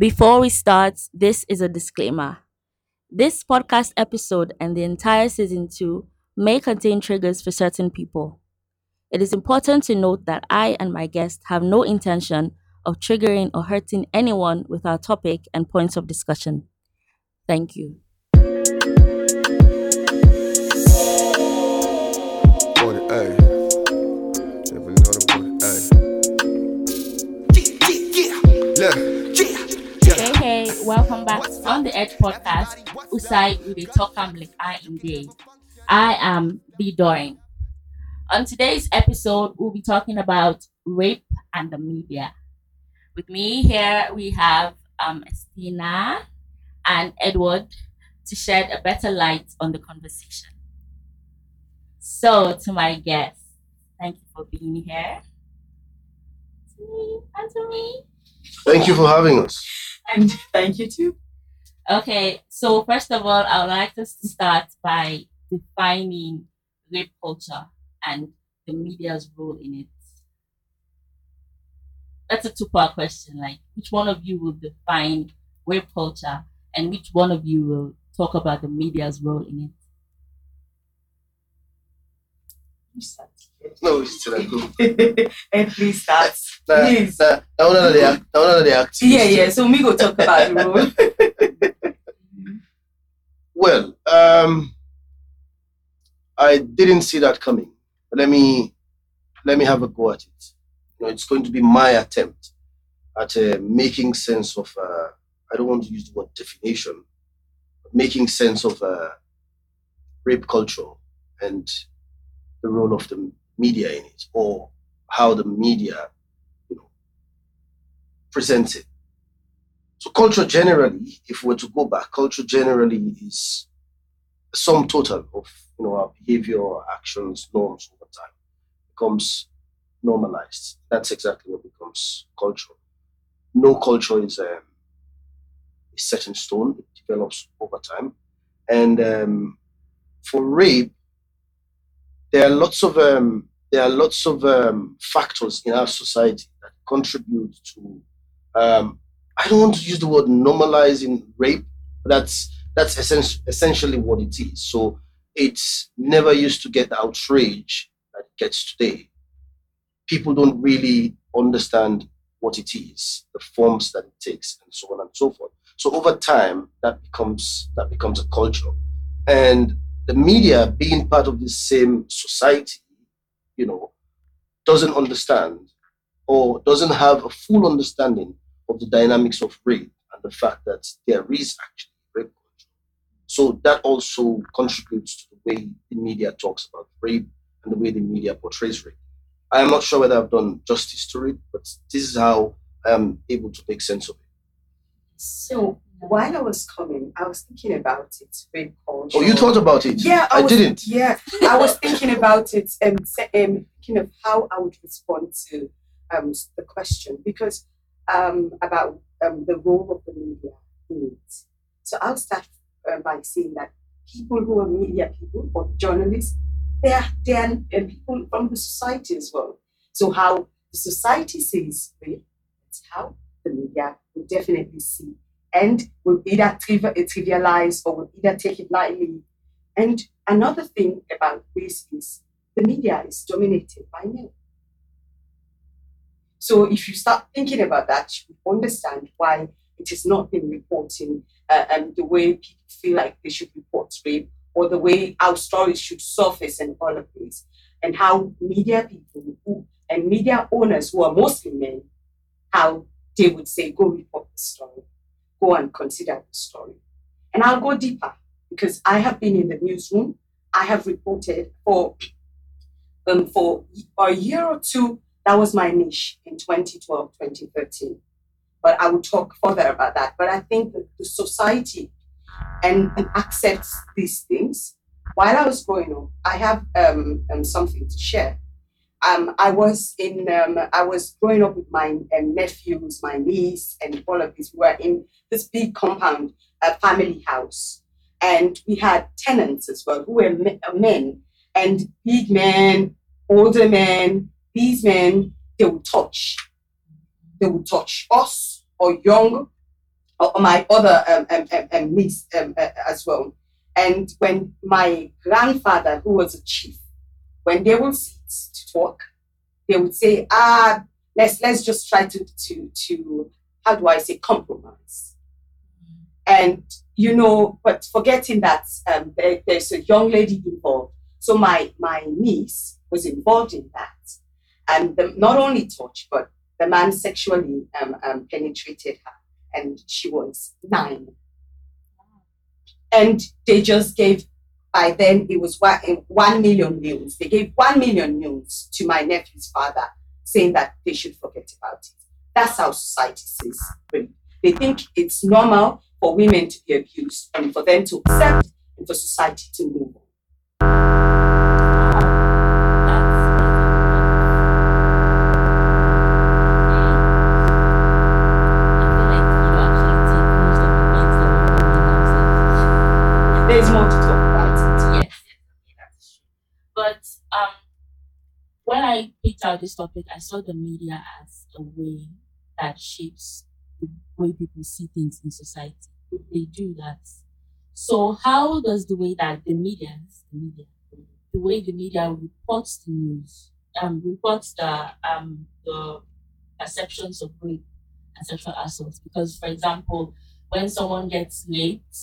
Before we start, this is a disclaimer. This podcast episode and the entire season 2 may contain triggers for certain people. It is important to note that I and my guest have no intention of triggering or hurting anyone with our topic and points of discussion. Thank you. Hey, welcome back to On The Edge podcast. Usai with a talk am like I in day. I am B Doing. On today's episode, we'll be talking about rape and the media. With me here, we have Estina and Edward to shed a better light on the conversation. So, to my guests, thank you for being here. To me, and to me. Thank you for having us. And thank you too. Okay, so first of all, I would like us to start by defining rape culture and the media's role in it. That's a two-part question. Like, which one of you will define rape culture, and which one of you will talk about the media's role in it? No, it's still good. And please start. Please. Now, yeah. So we go talk about the role. Well, I didn't see that coming. But let me have a go at it. You know, it's going to be my attempt at making sense of. I don't want to use the word definition, but making sense of rape culture and the role of the media in it, or how the media, presents it. So culture generally, if we're to go back, culture generally is a sum total of our behavior, our actions, norms over time. It becomes normalized. That's exactly what becomes culture. No culture is set in stone. It develops over time. And for rape, there are lots of factors in our society that contribute to. I don't want to use the word normalizing rape, but that's essentially what it is. So it's never used to get the outrage that it gets today. People don't really understand what it is, the forms that it takes, and so on and so forth. So over time, that becomes a culture, and the media, being part of the same society, doesn't understand or doesn't have a full understanding of the dynamics of rape and the fact that there is actually rape culture. So that also contributes to the way the media talks about rape and the way the media portrays rape. I am not sure whether I've done justice to it, but this is how I am able to make sense of it. So while I was coming, I was thinking about it, rape culture. Oh, you thought about it? Yeah. I didn't. Yeah, I was thinking about it and thinking of how I would respond to the question, because about the role of the media in it. So I'll start by saying that people who are media people or journalists, they are people from the society as well. So how the society sees rape, that's how the media will definitely see, and will either trivialize or will either take it lightly. And another thing about this is the media is dominated by men. So if you start thinking about that, you understand why it is not in reporting and the way people feel like they should report rape, or the way our stories should surface and all of this, and how media people and media owners, who are mostly men, how they would say, go report the story, go and consider the story. And I'll go deeper, because I have been in the newsroom. I have reported for a year or two. That was my niche in 2012, 2013. But I will talk further about that. But I think that the society and accepts these things. While I was growing up, I have something to share. I was growing up with my nephews, my niece, and all of this. We were in this big compound, family house. And we had tenants as well, who were men, and big men, older men. These men, they will touch us, or young my other niece as well. And when my grandfather, who was a chief, when they would sit to talk, they would say, let's just try to how do I say, compromise. And, you know, but forgetting that there's a young lady involved. So my niece was involved in that. And not only touch, but the man sexually penetrated her, and she was 9. And they just gave, by then it was 1 million mules. They gave 1 million mules to my nephew's father, saying that they should forget about it. That's how society sees women. They think it's normal for women to be abused and for them to accept and for society to move on. There's more to talk about. Yes, yes, but when I picked out this topic, I saw the media as a way that shapes the way people see things in society. They do that. So how does the way that the media reports the news, reports the perceptions of rape and sexual assault? Because, for example, when someone gets raped,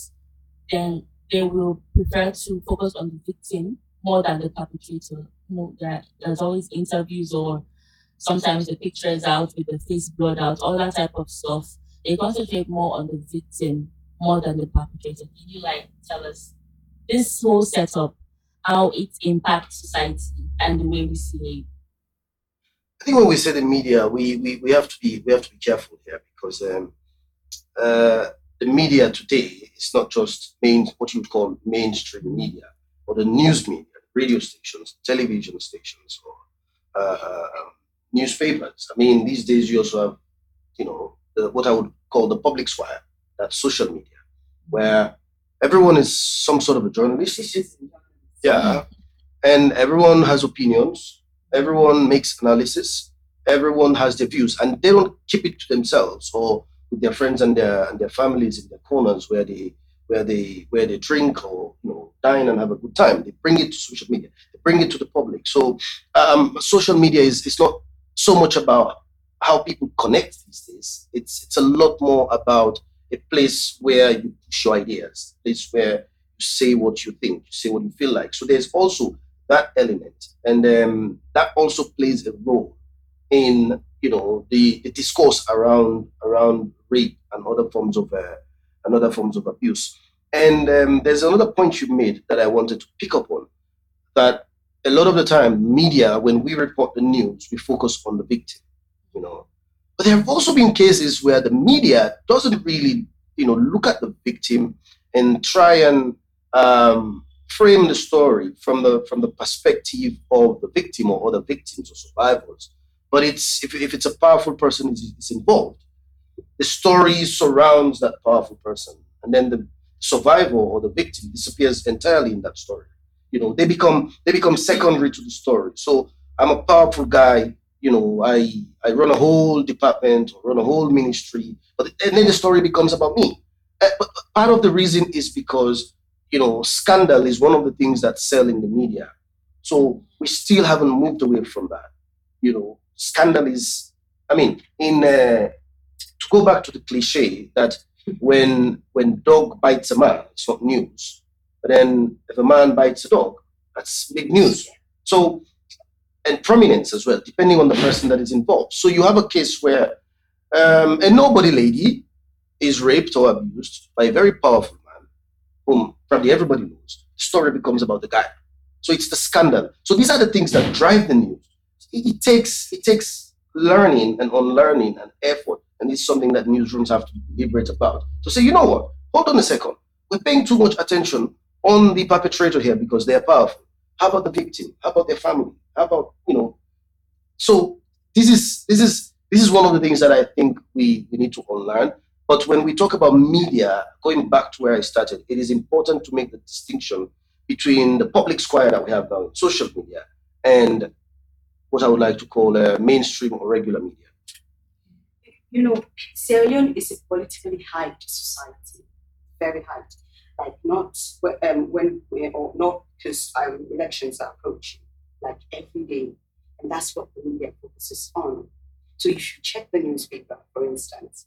then they will prefer to focus on the victim more than the perpetrator. You know, there's always interviews, or sometimes the picture is out with the face blurred out, all that type of stuff. They concentrate more on the victim more than the perpetrator. Can you tell us this whole setup, how it impacts society and the way we see it? I think when we say the media, we have to be careful here, because the media today is not just what you would call mainstream media, or the news media, radio stations, television stations, or newspapers. I mean, these days you also have, what I would call the public square, that's social media, where everyone is some sort of a journalist. Yeah, and everyone has opinions, everyone makes analysis, everyone has their views, and they don't keep it to themselves or with their friends and their families in their corners where they drink or dine and have a good time. They bring it to social media. They bring it to the public. So social media is not so much about how people connect these days. It's a lot more about a place where you push your ideas, a place where you say what you think, you say what you feel like. So there's also that element, and that also plays a role in the discourse around rape and other forms of abuse. And there's another point you made that I wanted to pick up on, that a lot of the time media, when we report the news, we focus on the victim, but there have also been cases where the media doesn't really look at the victim and try and frame the story from the perspective of the victim or other victims or survivors. But it's if it's a powerful person is involved, the story surrounds that powerful person, and then the survivor or the victim disappears entirely in that story. They become secondary to the story. So I'm a powerful guy, I run a whole department or run a whole ministry, and then the story becomes about me. But part of the reason is because scandal is one of the things that sell in the media. So we still haven't moved away from that. Scandal is, to go back to the cliche that when dog bites a man, it's not news. But then if a man bites a dog, that's big news. So, and prominence as well, depending on the person that is involved. So you have a case where a nobody lady is raped or abused by a very powerful man, whom probably everybody knows. The story becomes about the guy. So it's the scandal. So these are the things that drive the news. It takes learning and unlearning and effort, and it's something that newsrooms have to deliberate about. To say, hold on a second. We're paying too much attention on the perpetrator here because they are powerful. How about the victim? How about their family? How about So this is one of the things that I think we need to unlearn. But when we talk about media, going back to where I started, it is important to make the distinction between the public square that we have now in social media and what I would like to call mainstream or regular media. You know, Sierra Leone is a politically hyped society, very hyped. Like because elections are approaching, like every day, and that's what the media focuses on. So you should check the newspaper, for instance.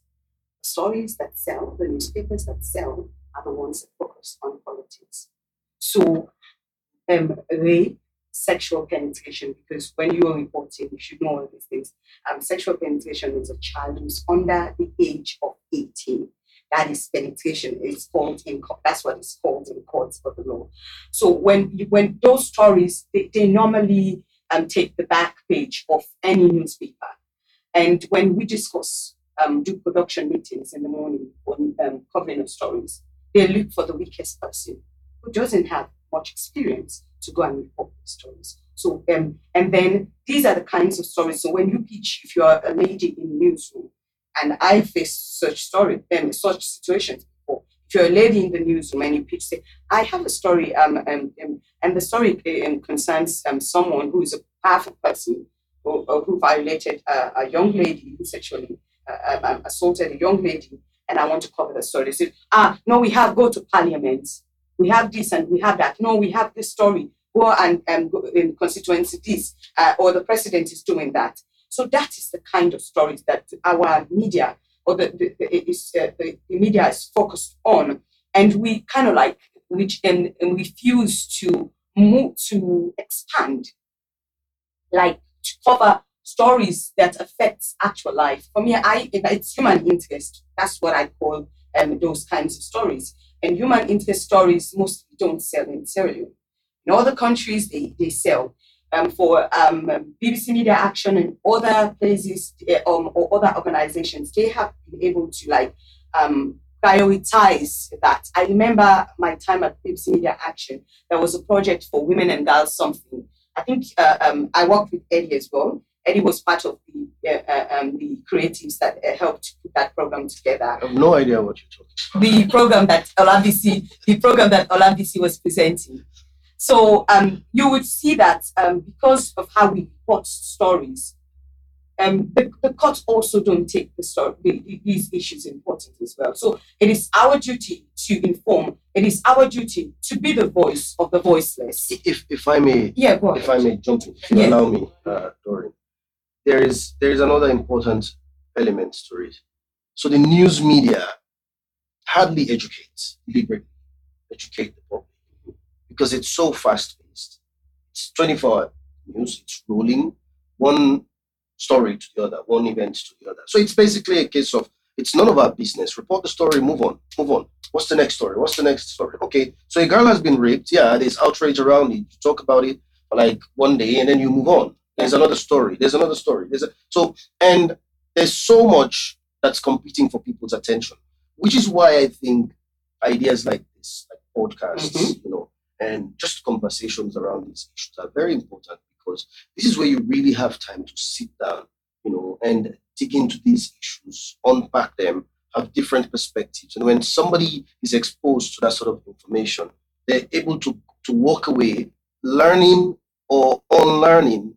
Stories that sell, the newspapers that sell, are the ones that focus on politics. So, rape, sexual penetration, because when you are reporting, you should know all these things. Sexual penetration is a child who's under the age of 18. That is penetration. It's called in court. That's what it's called in courts of the law. So when those stories, they normally take the back page of any newspaper. And when we discuss, do production meetings in the morning on covering of stories, they look for the weakest person who doesn't have much experience to go and report the stories. So, and then these are the kinds of stories. So when you pitch, if you are a lady in the newsroom, and I faced such situations before. If you're a lady in the newsroom and you pitch, say, I have a story, and the story concerns someone who is a powerful person or who violated a young lady who sexually assaulted a young lady, and I want to cover the story. So, no, we have go to parliament. We have this and we have that. No, we have this story. Go and go in constituency this, or the president is doing that. So that is the kind of stories that our media or the media is focused on, and we kind of like and refuse to move to expand, like to cover stories that affects actual life. For me, it's human interest. That's what I call those kinds of stories. And human interest stories mostly don't sell in Sierra Leone. In other countries, they sell. For BBC Media Action and other places or other organizations, they have been able to prioritize that. I remember my time at BBC Media Action, there was a project for women and girls something. I think I worked with Eddie as well. Eddie was part of the creatives that helped put that program together. I have no idea what you're talking about. The program that Olabisi was presenting. So you would see that because of how we report stories, the courts also don't take these issues important as well. So it is our duty to inform. It is our duty to be the voice of the voiceless. If I may, if I may jump in, if you allow me, Doreen. There is another important element to it. So the news media hardly educates the public because it's so fast-paced. It's 24-hour news. It's rolling one story to the other, one event to the other. So it's basically a case of it's none of our business. Report the story, move on. What's the next story? Okay, so a girl has been raped. Yeah, there's outrage around it. You talk about it for like one day, and then you move on. There's another story. And there's so much that's competing for people's attention, which is why I think ideas like this, like podcasts, and just conversations around these issues are very important because this is where you really have time to sit down, and dig into these issues, unpack them, have different perspectives. And when somebody is exposed to that sort of information, they're able to walk away learning or unlearning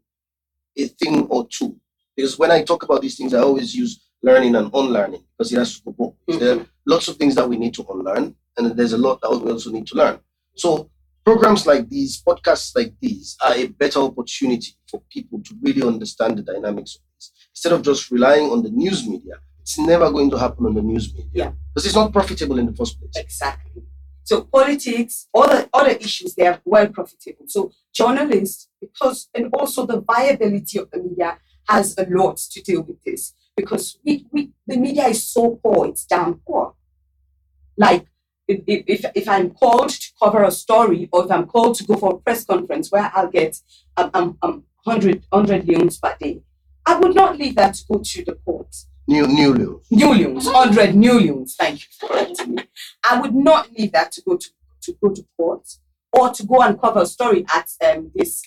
a thing or two. Because when I talk about these things, I always use learning and unlearning because it has to go both. There are lots of things that we need to unlearn, and there's a lot that we also need to learn. So programs like these, podcasts like these, are a better opportunity for people to really understand the dynamics of this. Instead of just relying on the news media, it's never going to happen on the news media because it's not profitable in the first place. Exactly. So politics, other issues, they are well profitable. So journalists, and also the viability of the media has a lot to deal with this because the media is so poor, it's down poor. Like if I'm called to cover a story or if I'm called to go for a press conference where I'll get 100 leons per day, I would not leave that to go to the court. New leons, 100 new leons. Thank you for correcting me. I would not leave that to go to court or to go and cover a story at this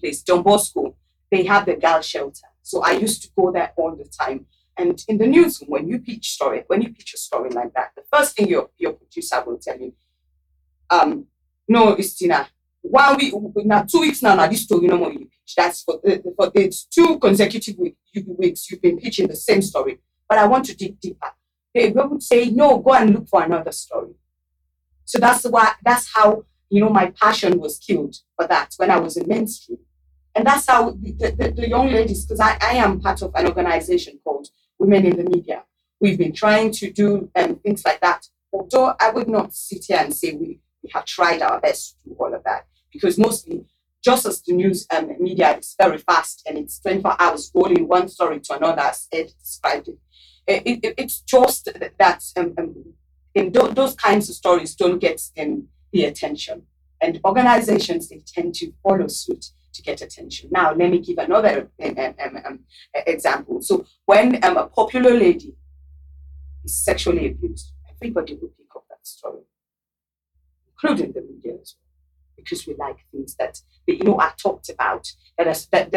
place, Don Bosco. They have the girl shelter, so I used to go there all the time. And in the newsroom, when you pitch a story like that, the first thing your producer will tell you, no, Istina, 1 week, 2 weeks now, this story no more you pitch. That's for the two consecutive weeks you've been pitching the same story. But I want to dig deeper. They would say, no, go and look for another story. So that's how, my passion was killed for that when I was in mainstream. And that's how the young ladies, because I am part of an organization called Women in the Media. We've been trying to do things like that. Although I would not sit here and say we have tried our best to do all of that, because mostly, just as the news media is very fast and it's 24 hours rolling one story to another, as Ed described it. It's just that those kinds of stories don't get the attention. And organizations, they tend to follow suit to get attention. Now, let me give another example. So when a popular lady is sexually abused, everybody will pick up that story, including the media as well. Because we like things that are talked about, that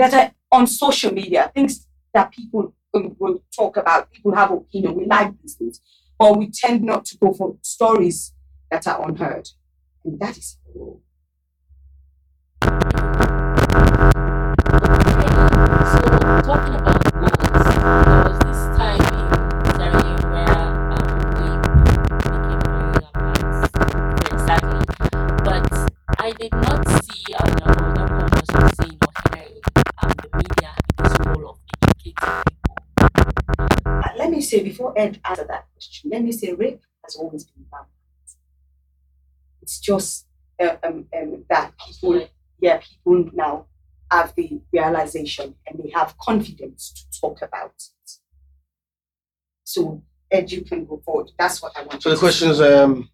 are on social media, things that people will talk about. People have opinion. We like these things, but we tend not to go for stories that are unheard, and that is the rule. So talking about goals, there was this time. I did not see older brothers who say not hearing the media in this role of educating people. Let me say, before Ed answer that question, let me say rape has always been banned. It's just that people now have the realization and they have confidence to talk about it. So Ed, you can go forward. That's what I want. So the question is.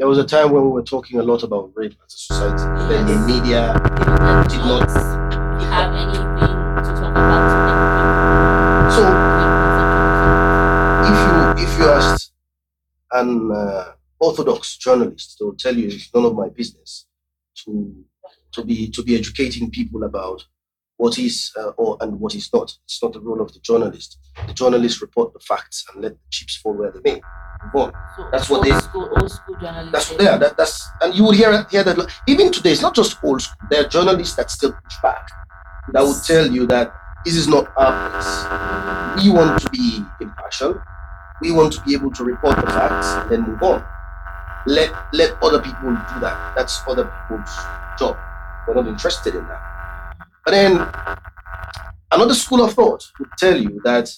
There was a time when we were talking a lot about rape as a society. Yes. The media did not have anything to talk about. So, if you asked an Orthodox journalist, they'll tell you it's none of my business to be educating people about what is and what is not. It's not the role of the journalist. The journalists report the facts and let the chips fall where they may. Well, so that's what old school journalists. That's what they are. That's and you will hear that even today. It's not just old school. There are journalists that still push back. That will tell you that this is not our place. We want to be impartial. We want to be able to report the facts and then move on. Let other people do that. That's other people's job. We're not interested in that. But then another school of thought would tell you that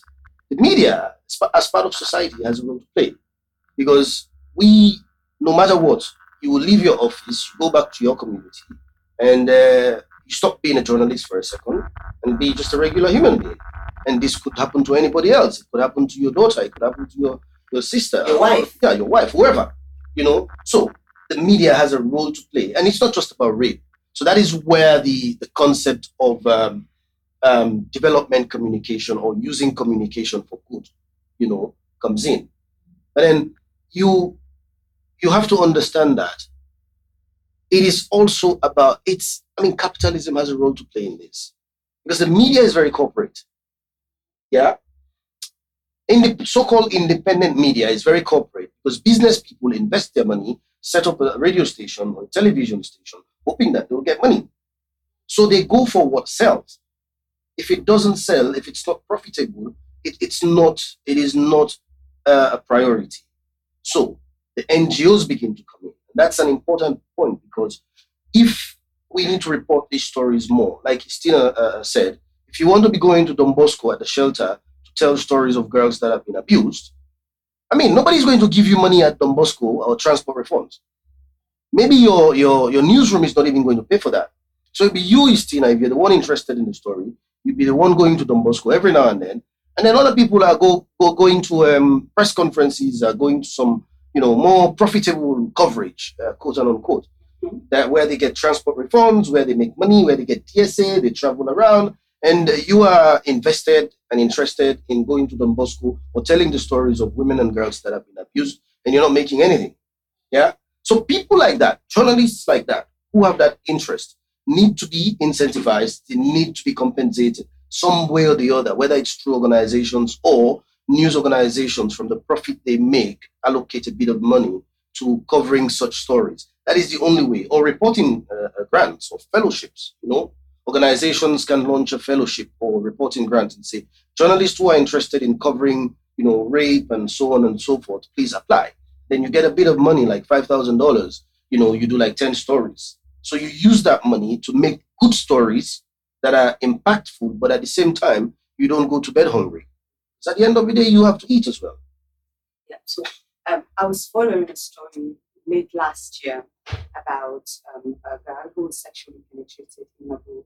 the media, as part of society, has a role to play. Because no matter what, you will leave your office, you go back to your community, and you stop being a journalist for a second and be just a regular human being. And this could happen to anybody else. It could happen to your daughter. It could happen to your sister. Your wife. Yeah, your wife, whoever. So the media has a role to play. And it's not just about rape. So that is where the concept of development communication or using communication for good, comes in. But then you have to understand that it is also about capitalism has a role to play in this, because the media is very corporate. Yeah. In the so-called independent media is very corporate, because business people invest their money, set up a radio station or a television station, hoping that they'll get money. So they go for what sells. If it doesn't sell, if it's not profitable, it is not a priority. So the NGOs begin to come in. That's an important point, because if we need to report these stories more, like Christina said, if you want to be going to Don Bosco at the shelter to tell stories of girls that have been abused, nobody's going to give you money at Don Bosco or transport reforms. Maybe your newsroom is not even going to pay for that. So it'd be you, Christina, if you're the one interested in the story, you'd be the one going to Don Bosco every now and then. And then other people are going to press conferences, are going to some, more profitable coverage, quote and unquote, that where they get transport reforms, where they make money, where they get DSA, they travel around, and you are invested and interested in going to Don Bosco or telling the stories of women and girls that have been abused, and you're not making anything. Yeah. So people like that, journalists like that, who have that interest, need to be incentivized. They need to be compensated some way or the other, whether it's through organizations or news organizations. From the profit they make, allocate a bit of money to covering such stories. That is the only way. Or reporting grants or fellowships, you know. Organizations can launch a fellowship or reporting grant and say, journalists who are interested in covering, you know, rape and so on and so forth, please apply. Then you get a bit of money, like $5,000. You know, you do like 10 stories. So you use that money to make good stories that are impactful, but at the same time, you don't go to bed hungry. So at the end of the day, you have to eat as well. Yeah, so I was following a story late last year about a girl who was sexually penetrated in Mabuka.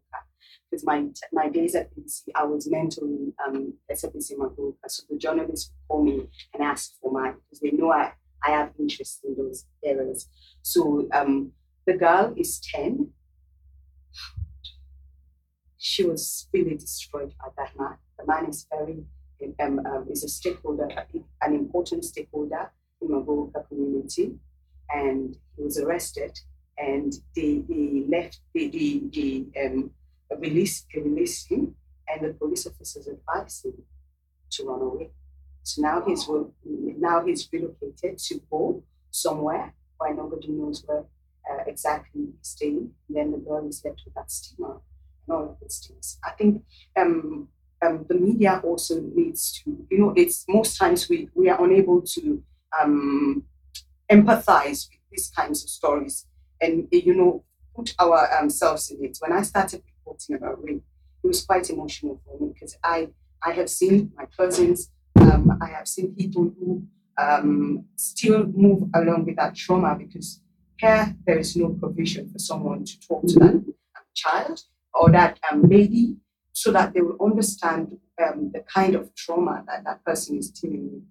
Because my days at BBC, I was mentoring SFBC Mabuka. So the journalists would call me and ask for mine because they know I have interest in those areas. So the girl is 10. She was really destroyed by that man. The man is very is a stakeholder, an important stakeholder in the Mabuka community, and he was arrested. And they released him, and the police officers advised him to run away. So now he's relocated to go somewhere where nobody knows where exactly he's staying. And then the girl is left with that stigma and all of these things. I think the media also needs to, you know, it's most times we are unable to empathize with these kinds of stories and, you know, put ourselves in it. When I started reporting about rape, it was quite emotional for me because I have seen my cousins, I have seen people who still move along with that trauma because here there is no provision for someone to talk to that child or that lady so that they will understand the kind of trauma that that person is dealing with.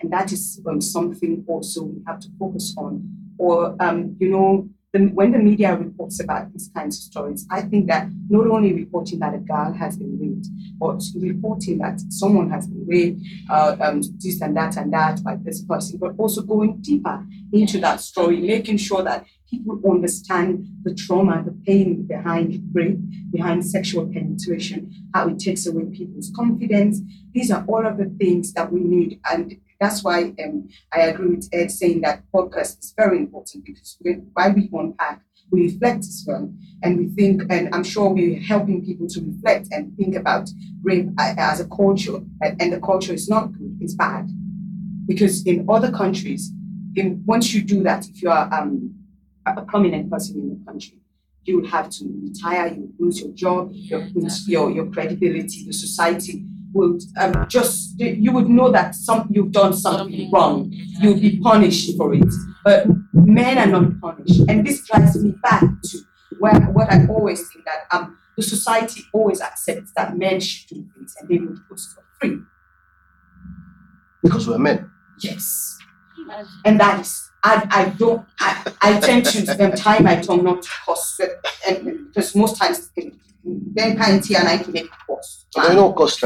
And that is something also we have to focus on. Or, you know, when the media reports about these kinds of stories, I think that not only reporting that a girl has been raped, but reporting that someone has been raped, this and that by this person, but also going deeper into that story, making sure that people understand the trauma, the pain behind rape, behind sexual penetration, how it takes away people's confidence. These are all of the things that we need. And that's why I agree with Ed saying that podcast is very important because while we unpack, we reflect as well. And we think, and I'm sure we're helping people to reflect and think about rape as a culture. And the culture is not good, it's bad. Because in other countries, once you do that, if you are a prominent person in the country, you will have to retire, you will lose your job, your credibility, the society. Would you would know that you've done something wrong. You'll be punished for it. But men are not punished, and this drives me back to what I always think that the society always accepts that men should do things and they would post for free because we're men. Yes, and that is I tend to tie my tongue not to cost, and because most times. Zenkai and I can make cost. I know cost.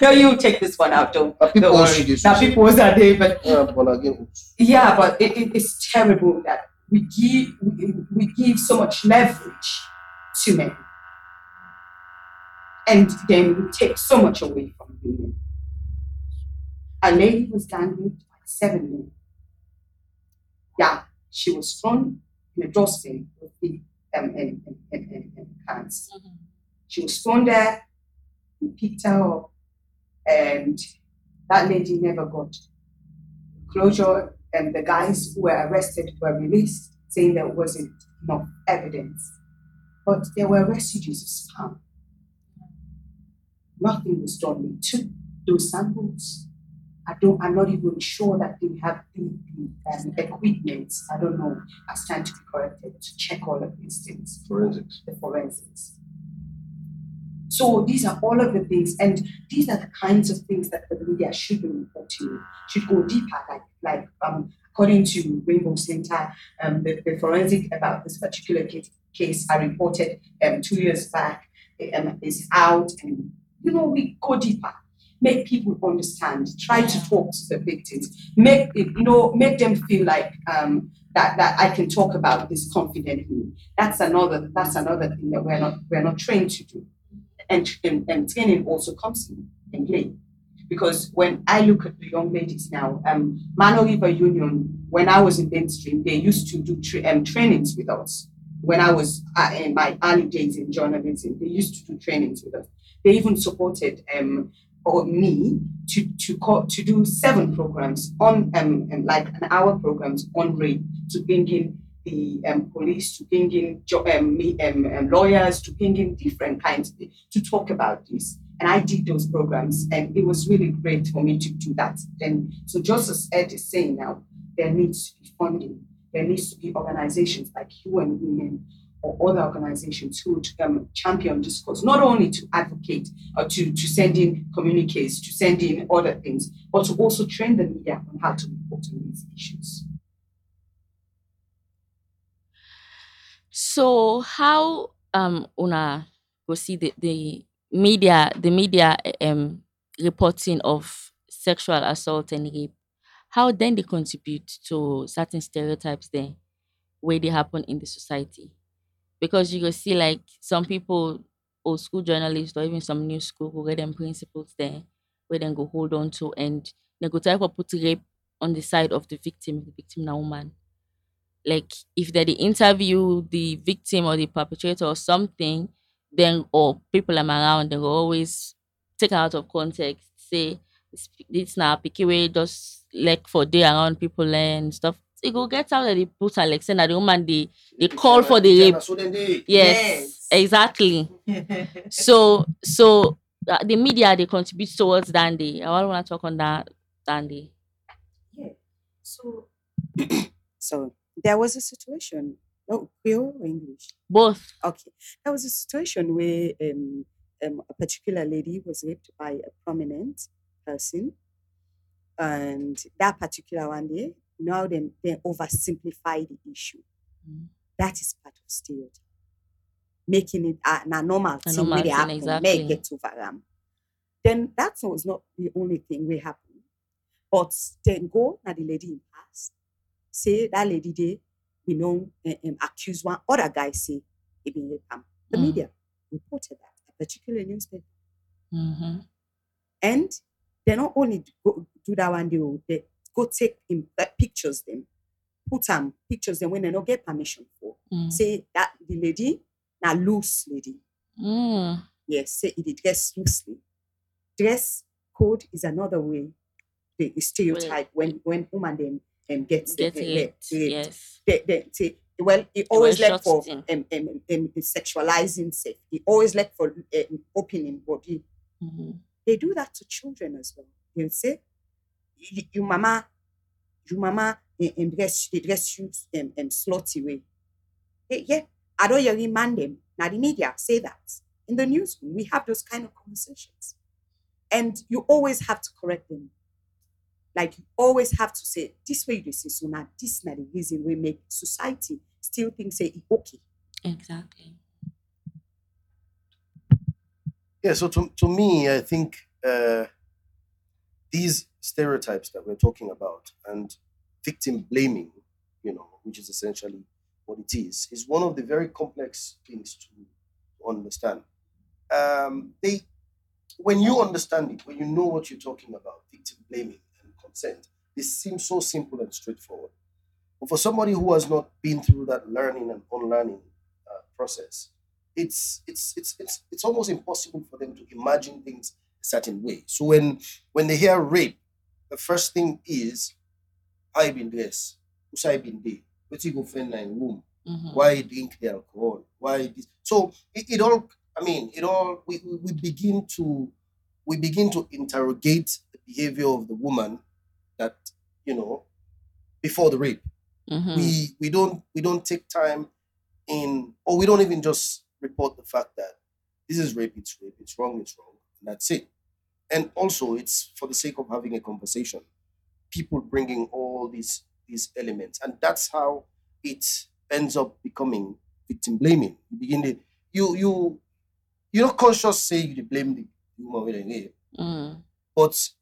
No, you take this one out, don't. But it's terrible that we give so much leverage to men, and then we take so much away from women. A lady was gangbanged by 7 men. Yeah, she was thrown in a dustbin with the. And hands. Mm-hmm. She was thrown there, we picked her up, and that lady never got closure. And the guys who were arrested were released, saying there wasn't enough evidence. But there were residues of sperm. Nothing was done. We took those samples. I'm not even sure that they have the equipment. I don't know. I stand to be corrected to check all of these things. The forensics. So these are all of the things, and these are the kinds of things that the media should be reporting. Should go deeper, like according to Rainbow Centre, the forensic about this particular case I reported 2 years back is out, and you know we go deeper. Make people understand. Try to talk to the victims. Make them feel like that I can talk about this confidently. That's another thing that we're not trained to do. And training also comes in play. Because when I look at the young ladies now, Mano River Union, when I was in mainstream, they used to do trainings with us. When I was in my early days in journalism, they used to do trainings with us. They even supported me to do 7 programs on like an hour programs on rape, to bring in the police, to bring in lawyers, to bring in different kinds of, to talk about this. And I did those programs, and it was really great for me to do that. And so, just as Ed is saying now, there needs to be funding. There needs to be organizations like you and women or other organizations who would champion this cause, not only to advocate or to send in communiques, to send in other things, but to also train the media on how to report on these issues. So how Una will see the media reporting of sexual assault and rape, how then they contribute to certain stereotypes then where they happen in the society? Because you can see like some people, old school journalists or even some new school who get them principles there, where they go hold on to and they go try to put rape on the side of the victim, now woman. Like if they interview the victim or the perpetrator or something, then or people around, they will always take out of context, say it's not picky way, just like for day around people and stuff. It go get out that they put Alex and that the woman they call for the rape. Yes, exactly. So the media they contribute towards Dandy. I want to talk on that, Dandy. Yeah. So there was a situation. No, Creole or English? Both. Okay. There was a situation where a particular lady was raped by a prominent person. And that particular one day, now they oversimplify the issue. Mm-hmm. That is part of stereotype. Making it a normal thing where they happen, exactly. May get over them. Then that was not the only thing we happened. But then go, now the lady in past, say that lady day, you know, accuse one other guy say he been raped. The media reported that, a particular newspaper. Mm-hmm. And they not only do that one day, they go take pictures them, put them pictures them when they don't get permission for. Mm. Say that the lady, now loose lady. Mm. Yes, say it dressed loosely. Dress code is another way they stereotype when woman then gets raped. Yes. They say, well, he always left for sexualizing sex. He always left for opening body. Mm-hmm. They do that to children as well. They say, your mama, dress you in slutty way. Yeah, I don't really mind them. Now the media say that. In the newsroom, we have those kind of conversations. And you always have to correct them. Like, you always have to say, this way you say, so now this is not the reason we make society still thinks it's okay. Exactly. Yeah, so to me, I think these stereotypes that we're talking about and victim blaming, which is essentially what it is one of the very complex things to understand. When you understand it, when you know what you're talking about, victim blaming, consent. This seems so simple and straightforward. But for somebody who has not been through that learning and unlearning process, it's almost impossible for them to imagine things a certain way. So when they hear rape, the first thing is, I been dressed, I been there, what you go find in womb, why drink the alcohol, why this? So we begin to interrogate the behavior of the woman that, before the rape. Mm-hmm. We don't take time in, or we don't even just report the fact that this is rape, it's wrong, and that's it. And also it's for the sake of having a conversation, people bringing all these elements. And that's how it ends up becoming victim blaming. You begin to, you're not conscious, say you blame the woman with a rape. But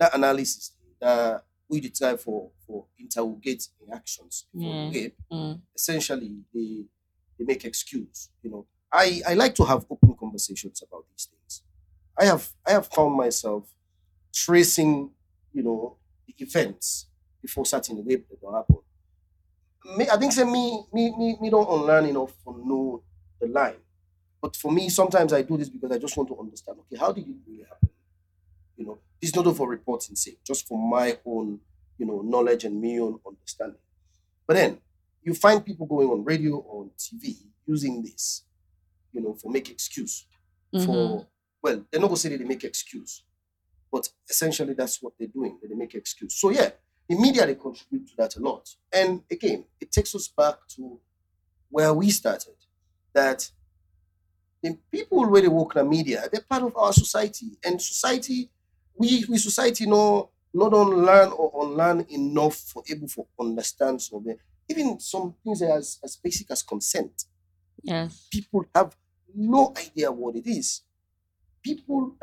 that analysis that we decide for interrogating actions before rape, essentially they make excuse. I like to have open conversations about these things. I have found myself tracing, the events before certain events that happen. I think say me don't unlearn enough to know the line. But for me, sometimes I do this because I just want to understand, okay, how did it really happen? It's not for reporting sake, just for my own, knowledge and my own understanding. But then you find people going on radio or on TV using this, for make excuse. Mm-hmm. Well, they're not going to say that they make excuse, but essentially that's what they're doing, that they make excuse. So yeah, the media, they contribute to that a lot. And again, it takes us back to where we started, that the people where they work in the media, they're part of our society. And society, we society not unlearn or unlearn enough for able to understand some of them. Even some things as basic as consent. Yes. People have no idea what it is. People,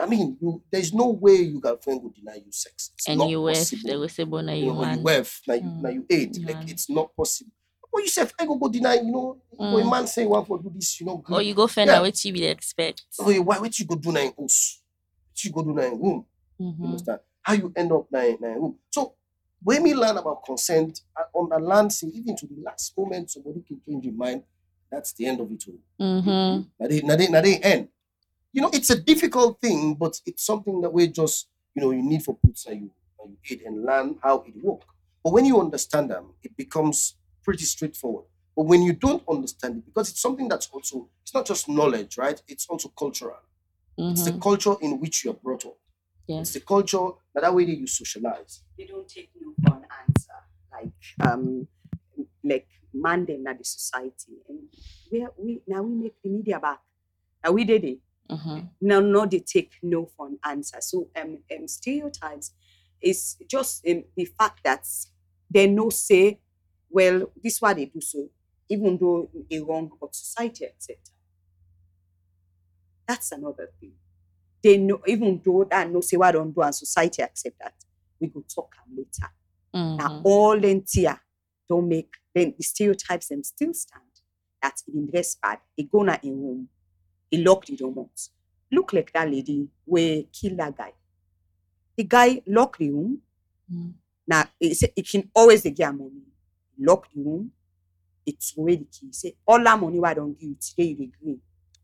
there's no way your girlfriend would deny you sex. It's and not you possible. They will say, "Bona you want." You wef, now you ate. Like it's not possible. But you say, "I go deny," Or a man say, "One for do this," Or you go find out what she will expect. Oh, why? What you go do now in house? What you go do now in room? Mm-hmm. You understand how you end up now in room? So when we learn about consent, on the land, say even to the last moment, somebody can change your mind. That's the end of it all. Mm-hmm. Now they end. It's a difficult thing, but it's something that we just, you need for puts and you aid and learn how it works. But when you understand them, it becomes pretty straightforward. But when you don't understand it, because it's something that's also, it's not just knowledge, right? It's also cultural. Mm-hmm. It's the culture in which you are brought up. Yes. It's the culture that way that you socialize. They don't take no for an answer. Like man them at the society. And we make the media back. Now we did it. Uh-huh. No, they take no for an answer. So stereotypes is just the fact that they no say, well, this is why they do so, even though it's wrong about society, etc. That's another thing. They know, even though that no say what don't do and society accept that, we go talk later. Uh-huh. Now all them tier don't make then the stereotypes them still stand. That in dress bad, it go na in room. He locked the room. Look like that lady we kill that guy. The guy locked the room. Mm. Now he said he can always get money. Lock the room. It's already the key. He said all that money I don't give you today you agree.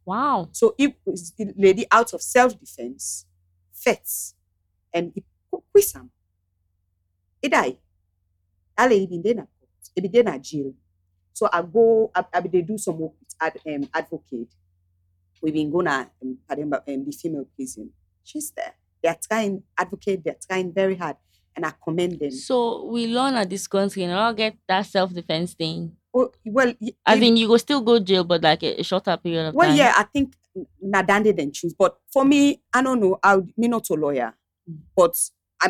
Wow. So if the lady out of self-defense fets and he quits him. He died. That lady been there he been there jail. So I they do some work with advocate. We've been going to the female prison. She's there. They're trying, advocate, they're trying very hard. And I commend them. So we learn at this country and I'll get that self-defense thing. Well, I think you will still go jail, but like a shorter period of time. Well, yeah, I think Nadande then choose. But for me, I don't know, me not a lawyer. But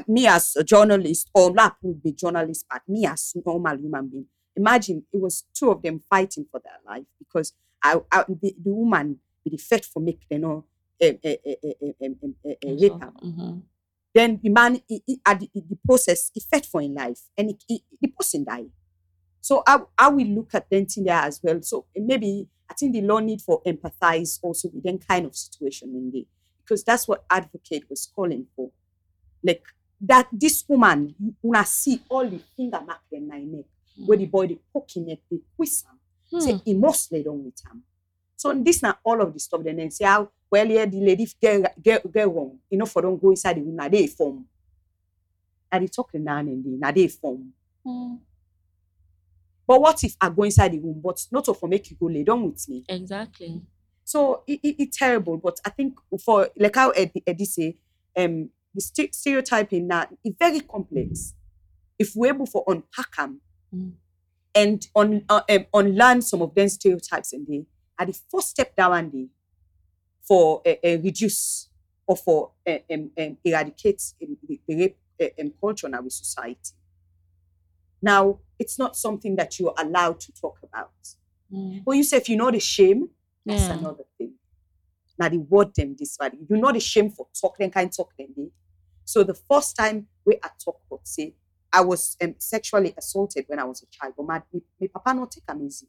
me as a journalist, or that would be journalist, but me as a normal human being, imagine it was two of them fighting for their life because the woman, the effect for make them all rape him. Then the man, the process, effect for in life, and the person die. So I will look at them in there as well. So maybe I think the law need for empathize also with that kind of situation in there, because that's what advocate was calling for. Like that, this woman, una see all the finger mark in my neck, where the boy the poking neck, they twist him, say he must lay down with him. So this now all of the stuff then and say, well, yeah, the lady get wrong. For don't go inside the room, now they form. Now they talk now and then, now they form. Mm. But what if I go inside the room, but not to make you go lay down with me? Exactly. So it's terrible, but I think for, like how Eddie say, the stereotyping now is very complex. If we're able to unpack them and unlearn some of them stereotypes in there, at the first step that one day for reduce or for eradicate the rape culture in our society. Now, it's not something that you're allowed to talk about. Mm. But you say, if you know the shame, that's another thing. Now, the word them this way, you know the shame for talking, can't talk them. So the first time we are talking about, say, I was sexually assaulted when I was a child, but my papa not take them easy.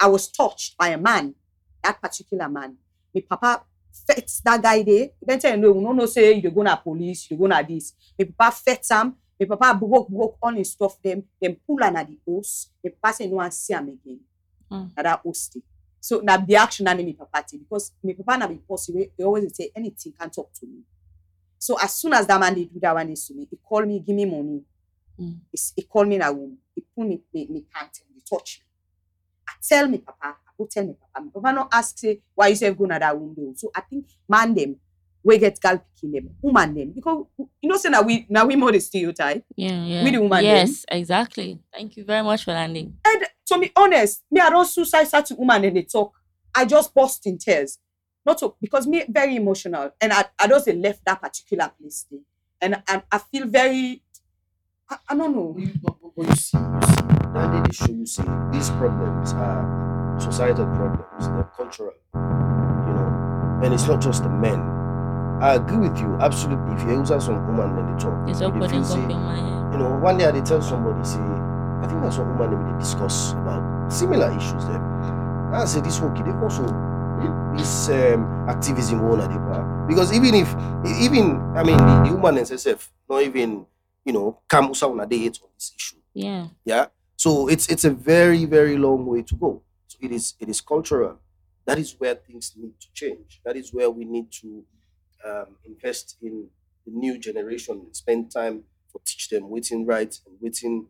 I was touched by a man, that particular man. My papa fet that guy there. Then tell no, no, no, say you go na police, you go na this. My papa fet him. My papa broke all his stuff them. Then pull her na the house. My papa say no and see him again. Na that house thing. So na the action na me papa take because my papa na be possible. He always say anything can talk to me. So as soon as that man they do that one is to me, he call me, give me money. He call me in a room. He pull me, me can't, he touch me. I tell me papa. Go tell me, papa. My papa no ask say why you say go na that window. So I think man them, we get girl picking them, woman them, because you know say now we more the stereotype. Yeah. We the woman. Yes, them. Exactly. Thank you very much for landing. And to be honest, me I don't suicide such a woman and they talk. I just burst in tears, not to, because me very emotional and I just left that particular place there. And I feel very I don't know. But you see, that lady show you see these problems are. Societal problems, they're cultural, you know, and it's not just the men. I agree with you, absolutely. If you use some woman, then they talk. It's all putting up in mind. You know, one day they tell somebody, say, I think that's what woman they discuss about similar issues there. I say this okay, they also this activism one at the bar. Because the woman herself, not even, you know, come on a date on this issue. Yeah. Yeah. So it's a very, very long way to go. So it is cultural. That is where things need to change. That is where we need to invest in the new generation and spend time to teach them waiting right and waiting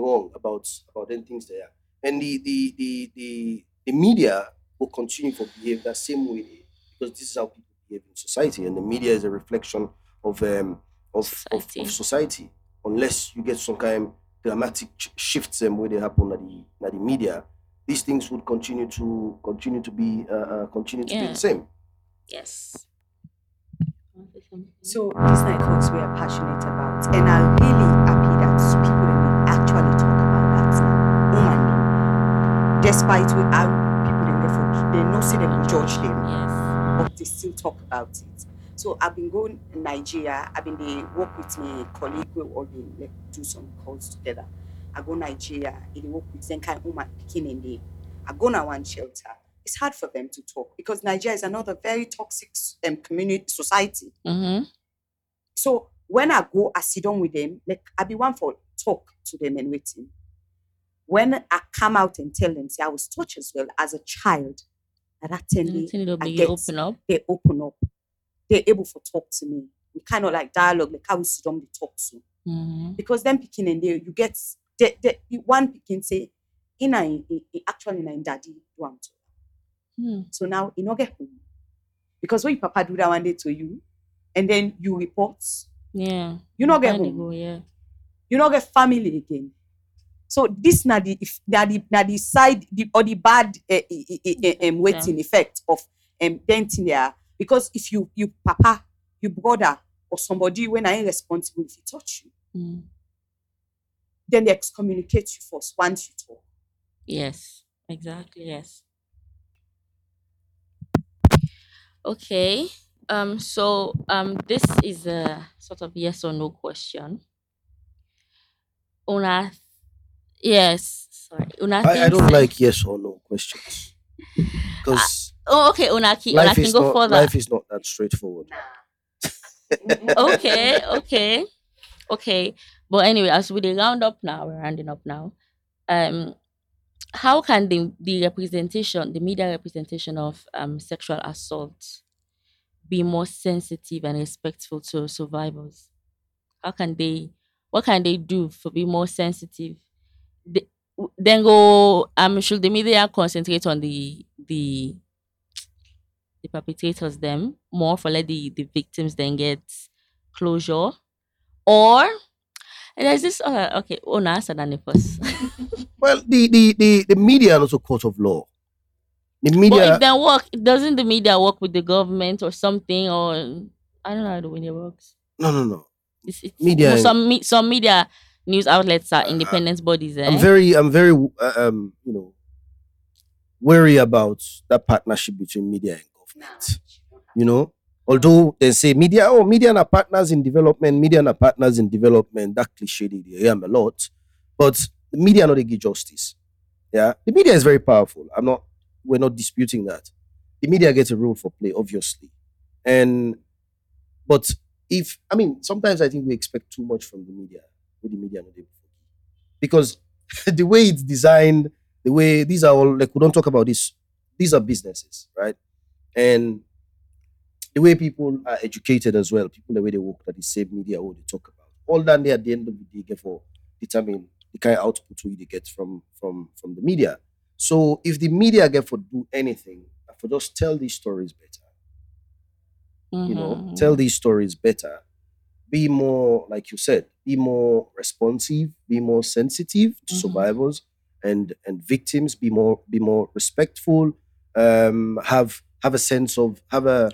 wrong about them things there. And the media will continue to behave that same way because this is how people behave in society. And the media is a reflection of society. Unless you get some kind of dramatic shifts where they happen at the media. These things would continue to be the same. Yes. So these are things we are passionate about, and I'm really happy that people actually talk about that. Woman, despite how people in the they not say they will judge them, yes, but they still talk about it. So I've been going to Nigeria. I've been they work with my colleague. We all been like, do some calls together. I go to Nigeria, I work with Zenkai woman picking in there. I go to one shelter. It's hard for them to talk because Nigeria is another very toxic community society. Mm-hmm. So when I go, I sit down with them. Like I be one for talk to them and waiting. When I come out and tell them, say I was touched as well as a child. And I tell them, they open up. They're able to talk to me. We kind of like dialogue, like how we sit down, we talk to. Mm-hmm. Because them picking in there, you get. The one picking say, in daddy want to. So now he not get home. Because when your papa do that one day to you, and then you report, yeah, you not get home. Go, yeah. You not get family again. So this na the side or the bad waiting effect of denting there. Because if you papa, your brother or somebody when I ain't responsible if he touch you. Then they excommunicate you first once you talk. Yes, exactly, yes. Okay, so this is a sort of yes or no question. I don't like yes or no questions. Because Una can go further. Life is not that straightforward. Okay. But anyway, as we round up now, we're rounding up now. How can the media representation of sexual assault be more sensitive and respectful to survivors? What can they do for be more sensitive? Should the media concentrate on the perpetrators them more for let the victims then get closure? Or there's this answer that first. Well, the media are also court of law. The media. But if they work, doesn't the media work with the government or something? Or I don't know how the media works. No. It's media. Some media news outlets are independent bodies. I'm very wary about that partnership between media and government. You know. Although they say media are partners in development, that cliche they hear a lot. But the media not they give justice. Yeah. The media is very powerful. We're not disputing that. the media gets a role for play, obviously. But if, I mean, sometimes I think we expect too much from the media, with the media not able to. Because the way it's designed, the way, these are all, like, we don't talk about this. These are businesses, right? And the way people are educated as well, people, the way they work, that the same media, all they talk about. All that they, at the end of the day, get for determine the kind of output we get from the media. So if the media get for do anything, for just tell these stories better, mm-hmm. you know, tell these stories better, be more, like you said, be more responsive, be more sensitive to mm-hmm. survivors and victims, be more respectful, have a sense of,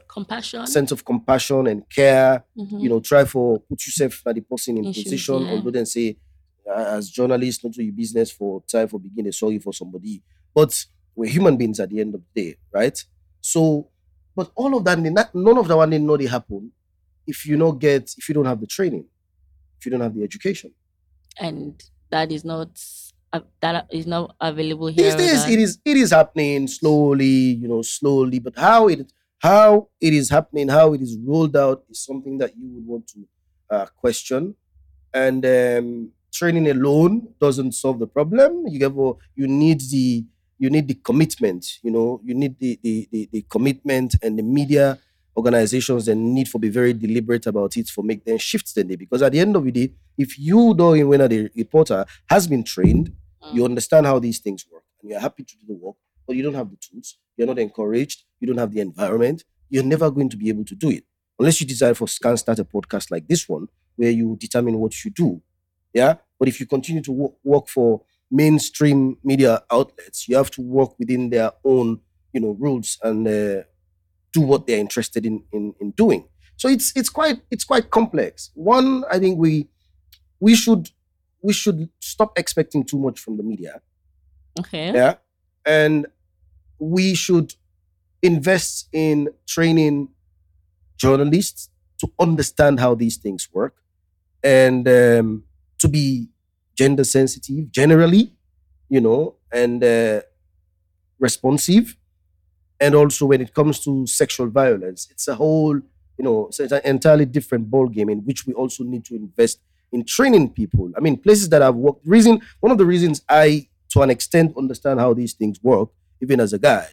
compassion and care, mm-hmm. you know, try for, put yourself at the person in position, yeah. although then say, as journalists, not do your business for try for beginning, sorry for somebody. But we're human beings at the end of the day, right? So, but all of that, none of that one didn't know they happen if you don't have the training, if you don't have the education. And that is not available here. These days, it is happening slowly, but how it is happening, how it is rolled out is something that you would want to question. And training alone doesn't solve the problem. You need the commitment, you know, you need the commitment, and the media organizations then need to be very deliberate about it for make them shifts then. Because at the end of the day, if you know when the reporter has been trained, you understand how these things work and you're happy to do the work, but you don't have the tools, you're not encouraged, you don't have the environment, you're never going to be able to do it. Unless you decide for can start a podcast like this one, where you determine what you do. Yeah. But if you continue to work for mainstream media outlets, you have to work within their own, you know, rules and do what they're interested in doing. So it's quite complex. One, I think we should stop expecting too much from the media. Okay. Yeah. And we should invest in training journalists to understand how these things work and to be gender sensitive generally, you know, and responsive. And also when it comes to sexual violence, it's a whole, you know, so it's an entirely different ballgame in which we also need to invest in training people. I mean, places that I've worked, one of the reasons I, to an extent, understand how these things work, even as a guy,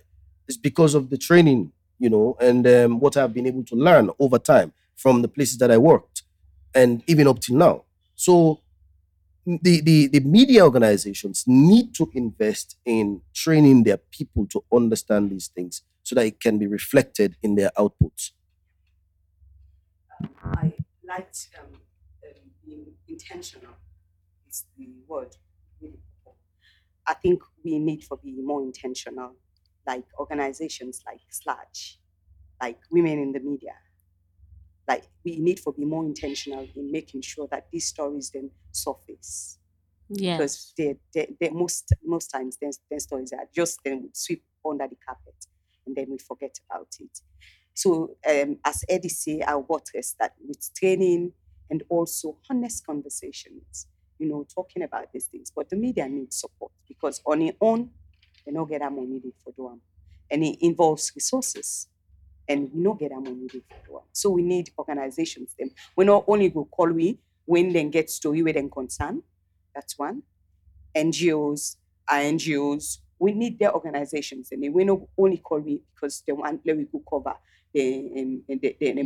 is because of the training, you know, and what I've been able to learn over time from the places that I worked and even up till now. So the media organizations need to invest in training their people to understand these things so that it can be reflected in their outputs. I liked intentional. It's the word. I think we need to be more intentional, like organizations like Sludge, like Women in the Media. Like, we need to be more intentional in making sure that these stories then surface. Yes. Because they most times, their stories are just then sweep under the carpet and then we forget about it. So as Eddie say, I would stress that with training and also honest conversations, you know, talking about these things. But the media needs support because on their own, they don't get that money for them. And it involves resources. And we don't get our money for the world. So we need organizations. Then we not only go call we when they get story where they concern. That's one. NGOs. We need their organizations. And we not only call we because they want let we go cover the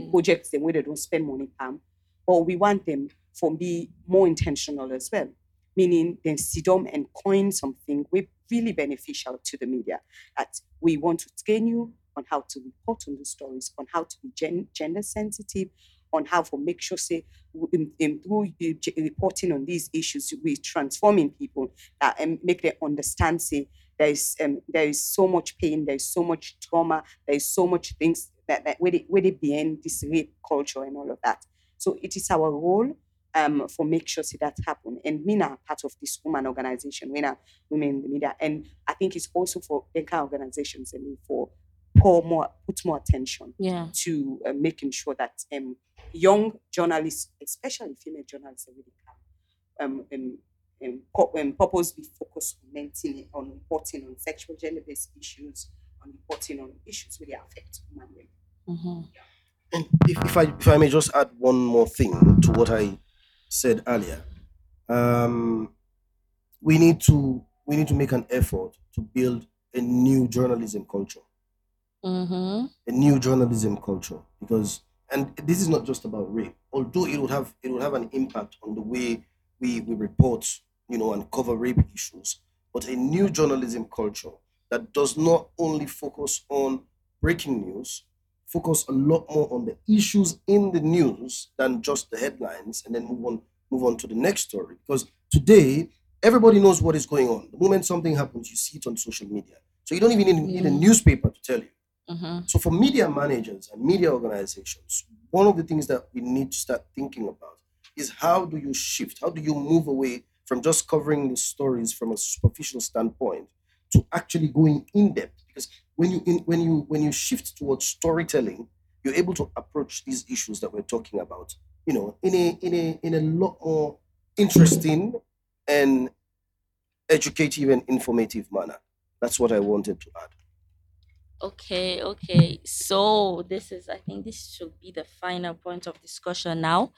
projects and where they don't spend money on. But we want them to be more intentional as well. Meaning they sit down and coin something we really beneficial to the media. That we want to train you on how to report on the stories, on how to be gender sensitive, on how to make sure, say, through reporting on these issues, we're transforming people and make them understand, say, there is so much pain, there is so much trauma, there is so much things that where they behind this rape culture and all of that. So it is our role for make sure say, that happen. And me now part of this woman organization, we now Women in the Media, and I think it's also for Zenkai organizations and for put more attention to making sure that young journalists, especially female journalists, really can purposely focus on reporting on sexual gender-based issues, on reporting on issues really affect women. Mm-hmm. Yeah. And if I may just add one more thing to what I said earlier, we need to make an effort to build a new journalism culture. Mm-hmm. A new journalism culture, because, and this is not just about rape, although it would have an impact on the way we report, and cover rape issues, but a new journalism culture that does not only focus on breaking news, focus a lot more on the issues in the news than just the headlines, and then move on to the next story. Because today, everybody knows what is going on. The moment something happens, you see it on social media. So you don't even need a newspaper to tell you. Uh-huh. So for media managers and media organizations, one of the things that we need to start thinking about is how do you shift? How do you move away from just covering these stories from a superficial standpoint to actually going in depth? Because when you shift towards storytelling, you're able to approach these issues that we're talking about, in a lot more interesting and educative and informative manner. That's what I wanted to add. Okay. So I think this should be the final point of discussion now.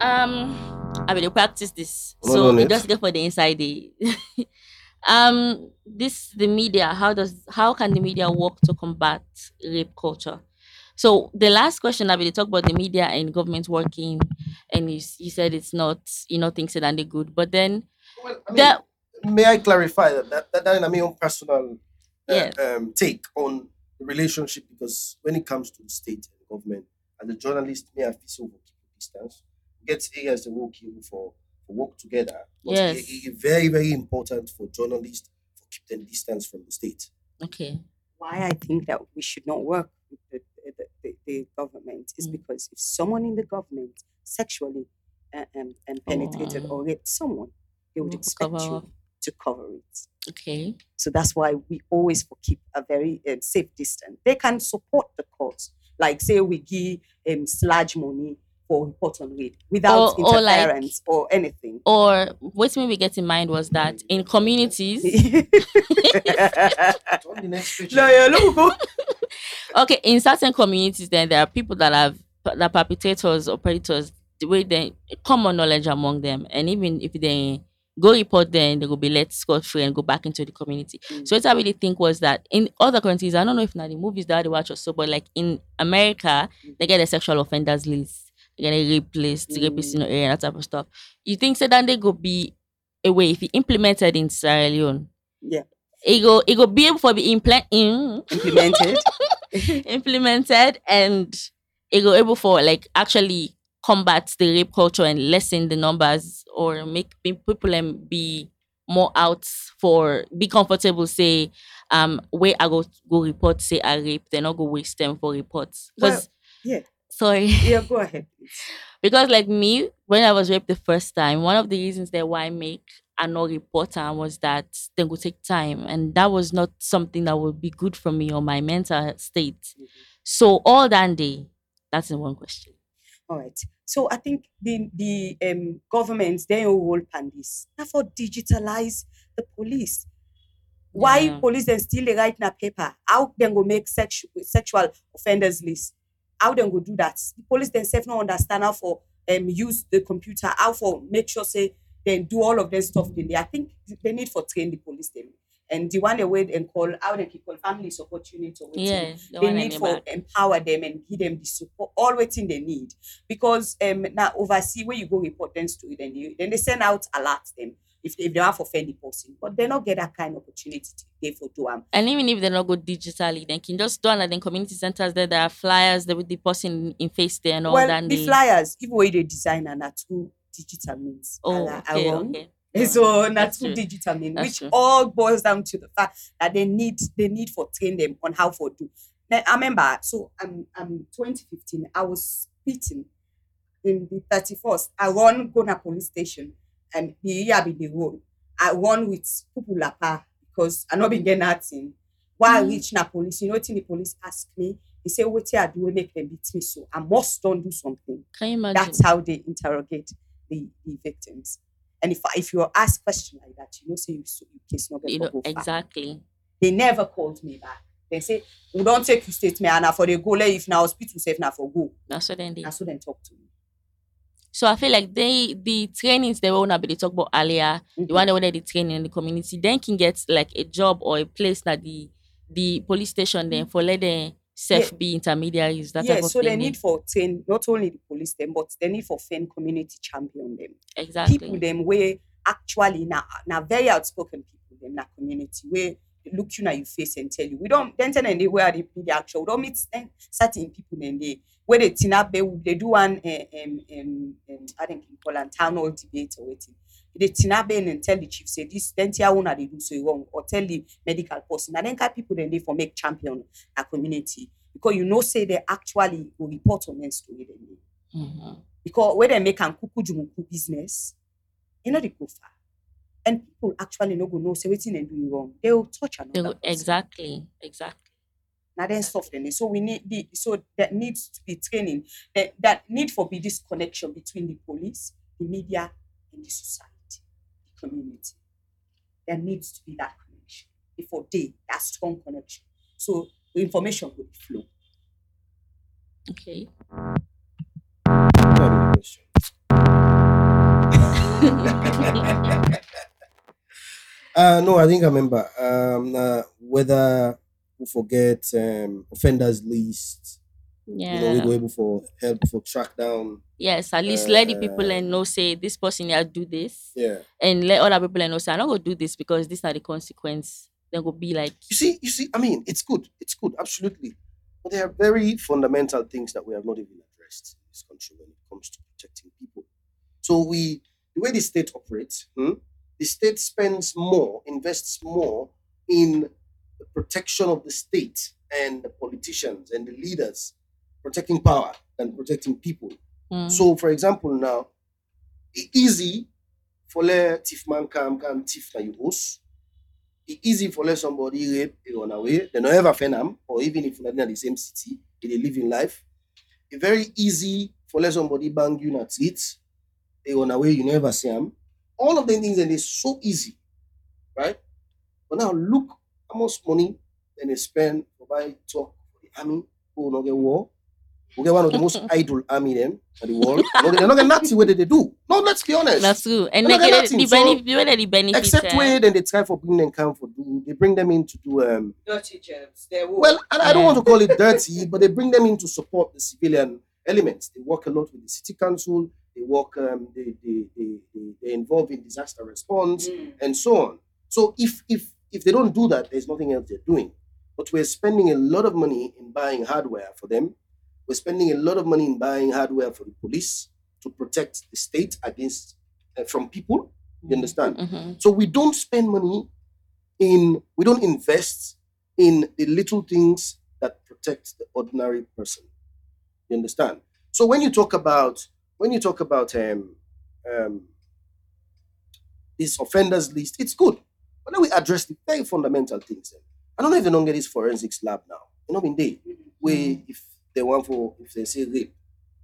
I mean, you practice this, so it doesn't go for the inside day. The media. How can the media work to combat rape culture? So the last question, I mean, talk about the media and government working, and you said it's not, things that are good. But then, may I clarify that my own personal take on the relationship, because when it comes to the state and government, and the journalist may have this over distance. Gets A as the working for work together. Yes. Very, very important for journalists to keep them distance from the state. Okay. Why I think that we should not work with the government is because if someone in the government sexually penetrated or raped someone, they would expect you to cover it. Okay. So that's why we always keep a very safe distance. They can support the cause. Like say we give Sludge money or report on rape without interference or anything. Or what we get in mind was that in communities... Okay, in certain communities then there are people that perpetrators or predators, the way they common knowledge among them, and even if they go report then they will be let scot-free and go back into the community. Mm. So what I really think was that in other countries, I don't know if not the movies that they watch or so, but like in America, they get a sexual offenders list. Getting replaced, rapists in the area, that type of stuff. You think Sedande go be a way if it implemented in Sierra Leone? Yeah. It go be able for be implemented and it go able for actually combat the rape culture and lessen the numbers or make people be more out for be comfortable say where I go report say I rape, then I go waste them for reports. Because Sorry. Yeah, go ahead. Because me, when I was raped the first time, one of the reasons that why I make a no reporter was that they would take time. And that was not something that would be good for me or my mental state. Mm-hmm. So all that day, that's the one question. All right. So I think the governments, they all work on this. Therefore, digitalize the police. Why police then still they write in a paper? How then go make sexual offenders list? How then go do that? The police themselves don't understand how for use the computer, how for make sure say then do all of their stuff in there. I think they need for train the police them. And the one they wait and call how they call family support unit or waiting. Yes, they need for back. Empower them and give them the support, all waiting they need. Because now oversee where you go report them to then they send out alert them. If they have offended person, but they not get that kind of opportunity to pay for do them. And even if they not go digitally, they can just do another community centers there. There are flyers that with the person in face there and all that. Well, the flyers, even way they design and are through digital means. Oh, okay. So that's through digital means, which all boils down to the fact that they need for train them on how for do. Now, I remember, so 2015, I was beaten in the 31st. I run Gona police station. And here I be the road. I run with people lapa because I not been getting nothing. While I reach na police, what the police ask me? They say, what I do make them beat me, so I must don't do something. Can you imagine? That's how they interrogate the victims. And if you ask questions like that, you know, say so you case not get exactly. They never called me back. They say, we don't take your statement, and for the go, if now hospital safe, now for go. That's what they did. That's what they talk to me. So I feel like the trainings they were not be talk about earlier, mm-hmm. the one that they training in the community, then can get like a job or a place that the police station then for let them self be intermediaries. That type of so thing. They need for train not only the police them, but they need for fan community champion them. Exactly. People them where actually now very outspoken people them na community where look you now your face and tell you we don't then tell them where they be the actual we don't meet them, certain people then they where they tin up they do one I think you call an town hall debate or waiting. They tin up and tell the chief say this then tier one they do so wrong or tell the medical person and then can people then they for make champion a community because you know say they actually will report on them story then because where they make an kuku business you know they go far. And people actually no go know say waiting and do wrong. They will touch another. Exactly. Now then soften it. So we need that needs to be training. That need for be this connection between the police, the media, and the society, the community. There needs to be that connection. Before that strong connection. So the information will flow. Okay. No, I think I remember whether we forget offenders list. Yeah, you know, we go able for help for track down. Yes, at least let the people and know say this person here do this. Yeah, and let other people and know say I'm not gonna do this because these are the consequence. They will be like you see. I mean, it's good, absolutely. But there are very fundamental things that we have not even addressed in this country when it comes to protecting people. So the way the state operates. The state spends more, invests more in the protection of the state and the politicians and the leaders protecting power than protecting people. So, for example, now, it's easy for a thief man come thief na your house. It's easy for let somebody rape a runaway. They don't ever offend them, or even if they're not in the same city, they live in life. It's very easy for let somebody bang you in a street. They runaway, you never see them. All of the things, and it's so easy, right? But now look how much money and they spend to buy talk for the army who will not get war. We get one of the most idle army then at the world. They're not getting nothing where they do. No, let's be honest. That's true. And they get the benefit. Except where then they try for bring them camp for do. They bring them in to do dirty jobs. Well, and I don't want to call it dirty, but they bring them in to support the civilian elements. They work a lot with the city council. They work, they involve in disaster response and so on. So if they don't do that, there's nothing else they're doing. But we're spending a lot of money in buying hardware for them. We're spending a lot of money in buying hardware for the police to protect the state against from people. You understand? Mm-hmm. So we don't spend money we don't invest in the little things that protect the ordinary person. You understand? So when you talk about this offenders list, it's good. But then we address the very fundamental things. I don't know if they don't get this forensics lab now. You know, in day, where if they say rape,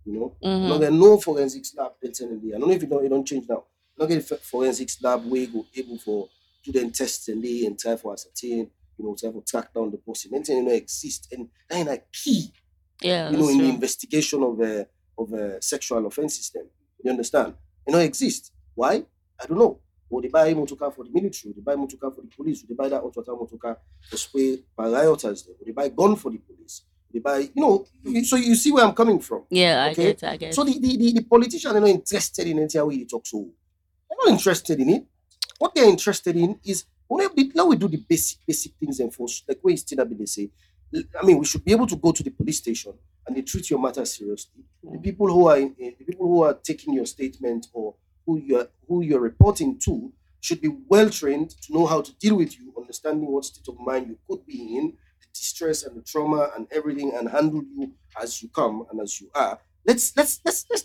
you know, no, there are no forensics lab. I don't know if you don't change now. You don't get a forensics lab where you go able for do them tests and they and try for ascertain, you know, try for track down the person. Anything you know exists, and that is a key. Yeah, you know, in the investigation of sexual offenses then. You understand? They don't exist. Why? I don't know. Or they buy motor car for the military, or they buy motor car for the police, or they buy that motor car for spray by rioters then, or they buy gun for the police. They buy, you know, so you see where I'm coming from. Yeah, okay? I get it. So the politicians are not interested in it. How we talk so. They're not interested in it. What they're interested in is, now we do the basic things enforced, like where it's they say, I mean, we should be able to go to the police station and they treat your matter seriously. The people who are taking your statement or who you're reporting to should be well trained to know how to deal with you, understanding what state of mind you could be in, the distress and the trauma and everything, and handle you as you come and as you are. Let's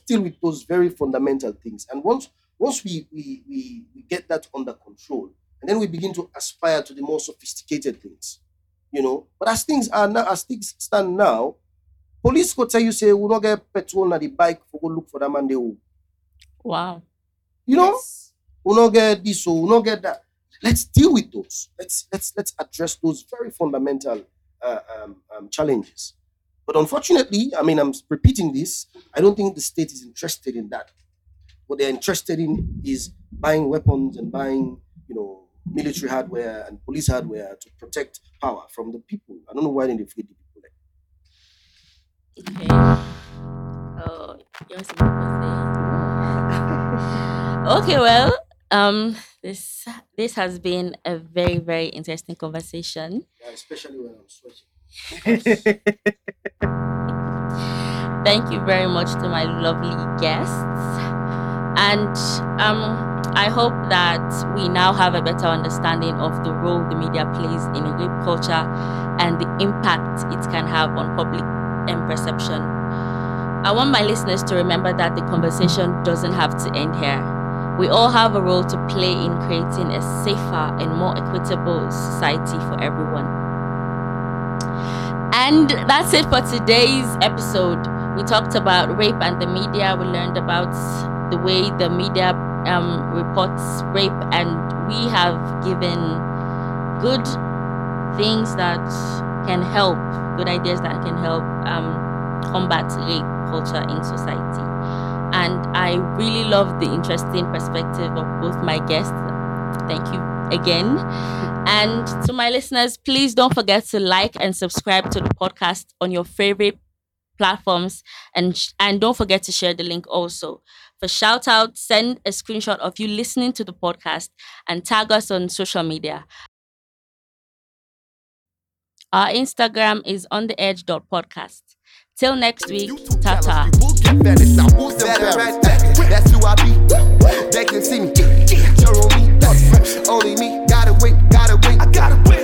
deal with those very fundamental things. And once we get that under control, and then we begin to aspire to the more sophisticated things. You know, but as things stand now, police could tell you say we'll not get petrol on the bike for go look for that man they will. Wow. You know, we'll not get this or we'll not get that. Let's deal with those. Let's address those very fundamental challenges. But unfortunately, I mean, I'm repeating this, I don't think the state is interested in that. What they're interested in is buying weapons and buying, you know, military hardware and police hardware to protect power from the people. I don't know why they feed the people like that. Okay. Oh, yours is a good thing. Okay, well, this has been a very, very interesting conversation. Yeah, especially when I'm sweating. Thank you very much to my lovely guests, and I hope that we now have a better understanding of the role the media plays in rape culture and the impact it can have on public perception. I want my listeners to remember that the conversation doesn't have to end here. We all have a role to play in creating a safer and more equitable society for everyone. And that's it for today's episode. We talked about rape and the media. We learned about the way the media reports rape, and we have given good things that can help, good ideas that can help combat rape culture in society. And I really love the interesting perspective of both my guests. Thank you again. And to my listeners, please don't forget to like and subscribe to the podcast on your favorite platforms. And don't forget to share the link also. For shout out, send a screenshot of you listening to the podcast and tag us on social media. Our Instagram is ontheedge.podcast. Till next week, ta-ta. That's who I be. They can see me. Only me. Gotta wait. I gotta wait.